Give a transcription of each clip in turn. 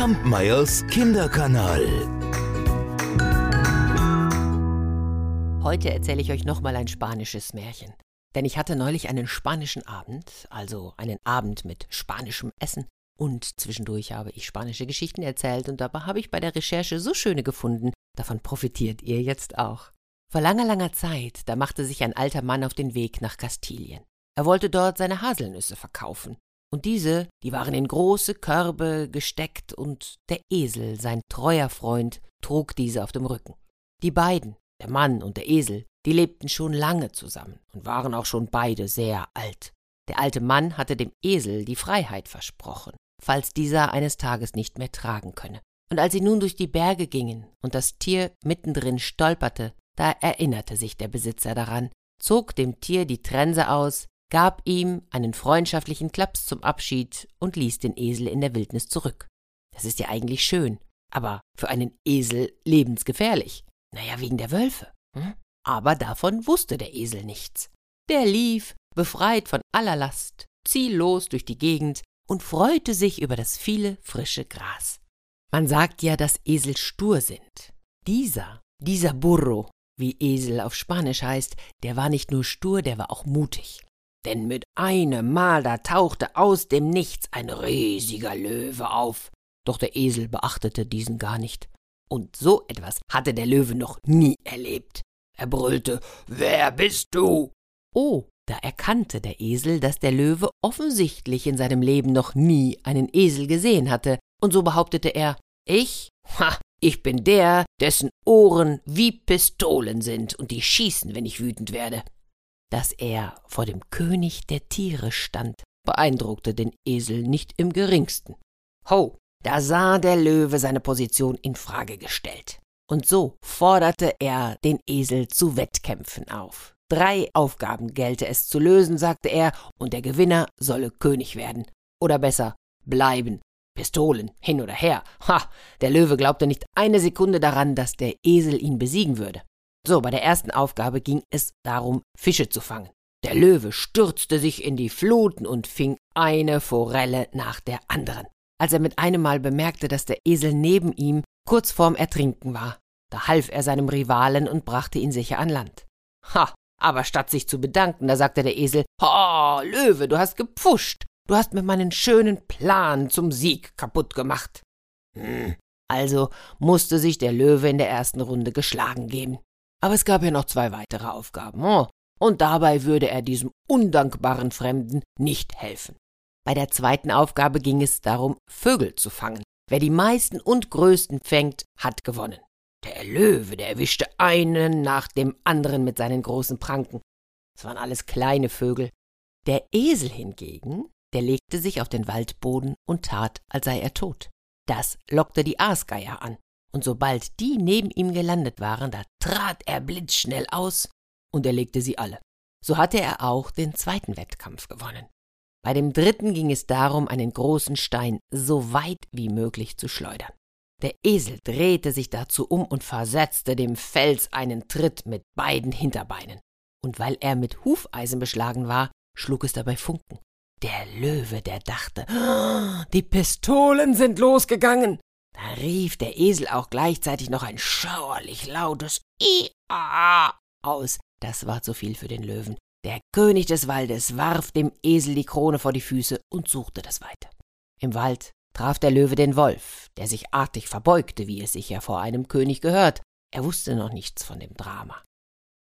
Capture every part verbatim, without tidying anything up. Kampmeiers Kinderkanal. Heute erzähle ich euch nochmal ein spanisches Märchen. Denn ich hatte neulich einen spanischen Abend, also einen Abend mit spanischem Essen. Und zwischendurch habe ich spanische Geschichten erzählt und dabei habe ich bei der Recherche so schöne gefunden. Davon profitiert ihr jetzt auch. Vor langer, langer Zeit, da machte sich ein alter Mann auf den Weg nach Kastilien. Er wollte dort seine Haselnüsse verkaufen. Und diese, die waren in große Körbe gesteckt und der Esel, sein treuer Freund, trug diese auf dem Rücken. Die beiden, der Mann und der Esel, die lebten schon lange zusammen und waren auch schon beide sehr alt. Der alte Mann hatte dem Esel die Freiheit versprochen, falls dieser eines Tages nicht mehr tragen könne. Und als sie nun durch die Berge gingen und das Tier mittendrin stolperte, da erinnerte sich der Besitzer daran, zog dem Tier die Trense aus, gab ihm einen freundschaftlichen Klaps zum Abschied und ließ den Esel in der Wildnis zurück. Das ist ja eigentlich schön, aber für einen Esel lebensgefährlich. Naja, wegen der Wölfe. Hm? Aber davon wusste der Esel nichts. Der lief, befreit von aller Last, ziellos durch die Gegend und freute sich über das viele frische Gras. Man sagt ja, dass Esel stur sind. Dieser, dieser Burro, wie Esel auf Spanisch heißt, der war nicht nur stur, der war auch mutig. Denn mit einem Mal da tauchte aus dem Nichts ein riesiger Löwe auf. Doch der Esel beachtete diesen gar nicht. Und so etwas hatte der Löwe noch nie erlebt. Er brüllte, »Wer bist du?« Oh, da erkannte der Esel, dass der Löwe offensichtlich in seinem Leben noch nie einen Esel gesehen hatte. Und so behauptete er, »Ich? Ha, ich bin der, dessen Ohren wie Pistolen sind und die schießen, wenn ich wütend werde.« Dass er vor dem König der Tiere stand, beeindruckte den Esel nicht im geringsten. Ho, da sah der Löwe seine Position in Frage gestellt. Und so forderte er den Esel zu Wettkämpfen auf. Drei Aufgaben gelte es zu lösen, sagte er, und der Gewinner solle König werden. Oder besser, bleiben. Pistolen, hin oder her. Ha, der Löwe glaubte nicht eine Sekunde daran, dass der Esel ihn besiegen würde. So, bei der ersten Aufgabe ging es darum, Fische zu fangen. Der Löwe stürzte sich in die Fluten und fing eine Forelle nach der anderen. Als er mit einem Mal bemerkte, dass der Esel neben ihm kurz vorm Ertrinken war, da half er seinem Rivalen und brachte ihn sicher an Land. Ha, aber statt sich zu bedanken, da sagte der Esel, »Ha, Löwe, du hast gepfuscht. Du hast mir meinen schönen Plan zum Sieg kaputt gemacht.« Hm, also musste sich der Löwe in der ersten Runde geschlagen geben. Aber es gab ja noch zwei weitere Aufgaben. Oh, und dabei würde er diesem undankbaren Fremden nicht helfen. Bei der zweiten Aufgabe ging es darum, Vögel zu fangen. Wer die meisten und größten fängt, hat gewonnen. Der Löwe, der erwischte einen nach dem anderen mit seinen großen Pranken. Es waren alles kleine Vögel. Der Esel hingegen, der legte sich auf den Waldboden und tat, als sei er tot. Das lockte die Aasgeier an. Und sobald die neben ihm gelandet waren, da trat er blitzschnell aus und erlegte sie alle. So hatte er auch den zweiten Wettkampf gewonnen. Bei dem dritten ging es darum, einen großen Stein so weit wie möglich zu schleudern. Der Esel drehte sich dazu um und versetzte dem Fels einen Tritt mit beiden Hinterbeinen. Und weil er mit Hufeisen beschlagen war, schlug es dabei Funken. Der Löwe, der dachte, die Pistolen sind losgegangen. Da rief der Esel auch gleichzeitig noch ein schauerlich lautes I-A-A aus. Das war zu viel für den Löwen. Der König des Waldes warf dem Esel die Krone vor die Füße und suchte das Weite. Im Wald traf der Löwe den Wolf, der sich artig verbeugte, wie es sich ja vor einem König gehört. Er wusste noch nichts von dem Drama.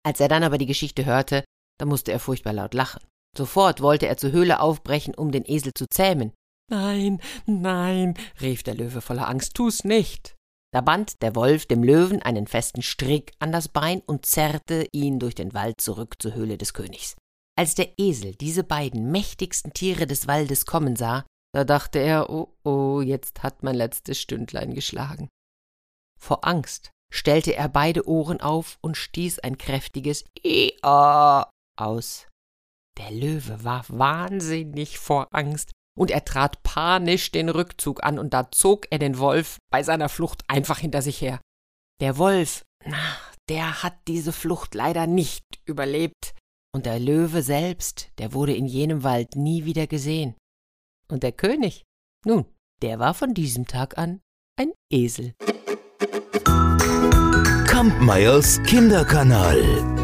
Als er dann aber die Geschichte hörte, da musste er furchtbar laut lachen. Sofort wollte er zur Höhle aufbrechen, um den Esel zu zähmen. »Nein, nein«, rief der Löwe voller Angst, »tu's nicht!« Da band der Wolf dem Löwen einen festen Strick an das Bein und zerrte ihn durch den Wald zurück zur Höhle des Königs. Als der Esel diese beiden mächtigsten Tiere des Waldes kommen sah, da dachte er, »Oh, oh, jetzt hat mein letztes Stündlein geschlagen.« Vor Angst stellte er beide Ohren auf und stieß ein kräftiges »I-A« aus. Der Löwe war wahnsinnig vor Angst. Und er trat panisch den Rückzug an, und da zog er den Wolf bei seiner Flucht einfach hinter sich her. Der Wolf, na, der hat diese Flucht leider nicht überlebt. Und der Löwe selbst, der wurde in jenem Wald nie wieder gesehen. Und der König, nun, Der war von diesem Tag an ein Esel. Kampmeiers Kinderkanal.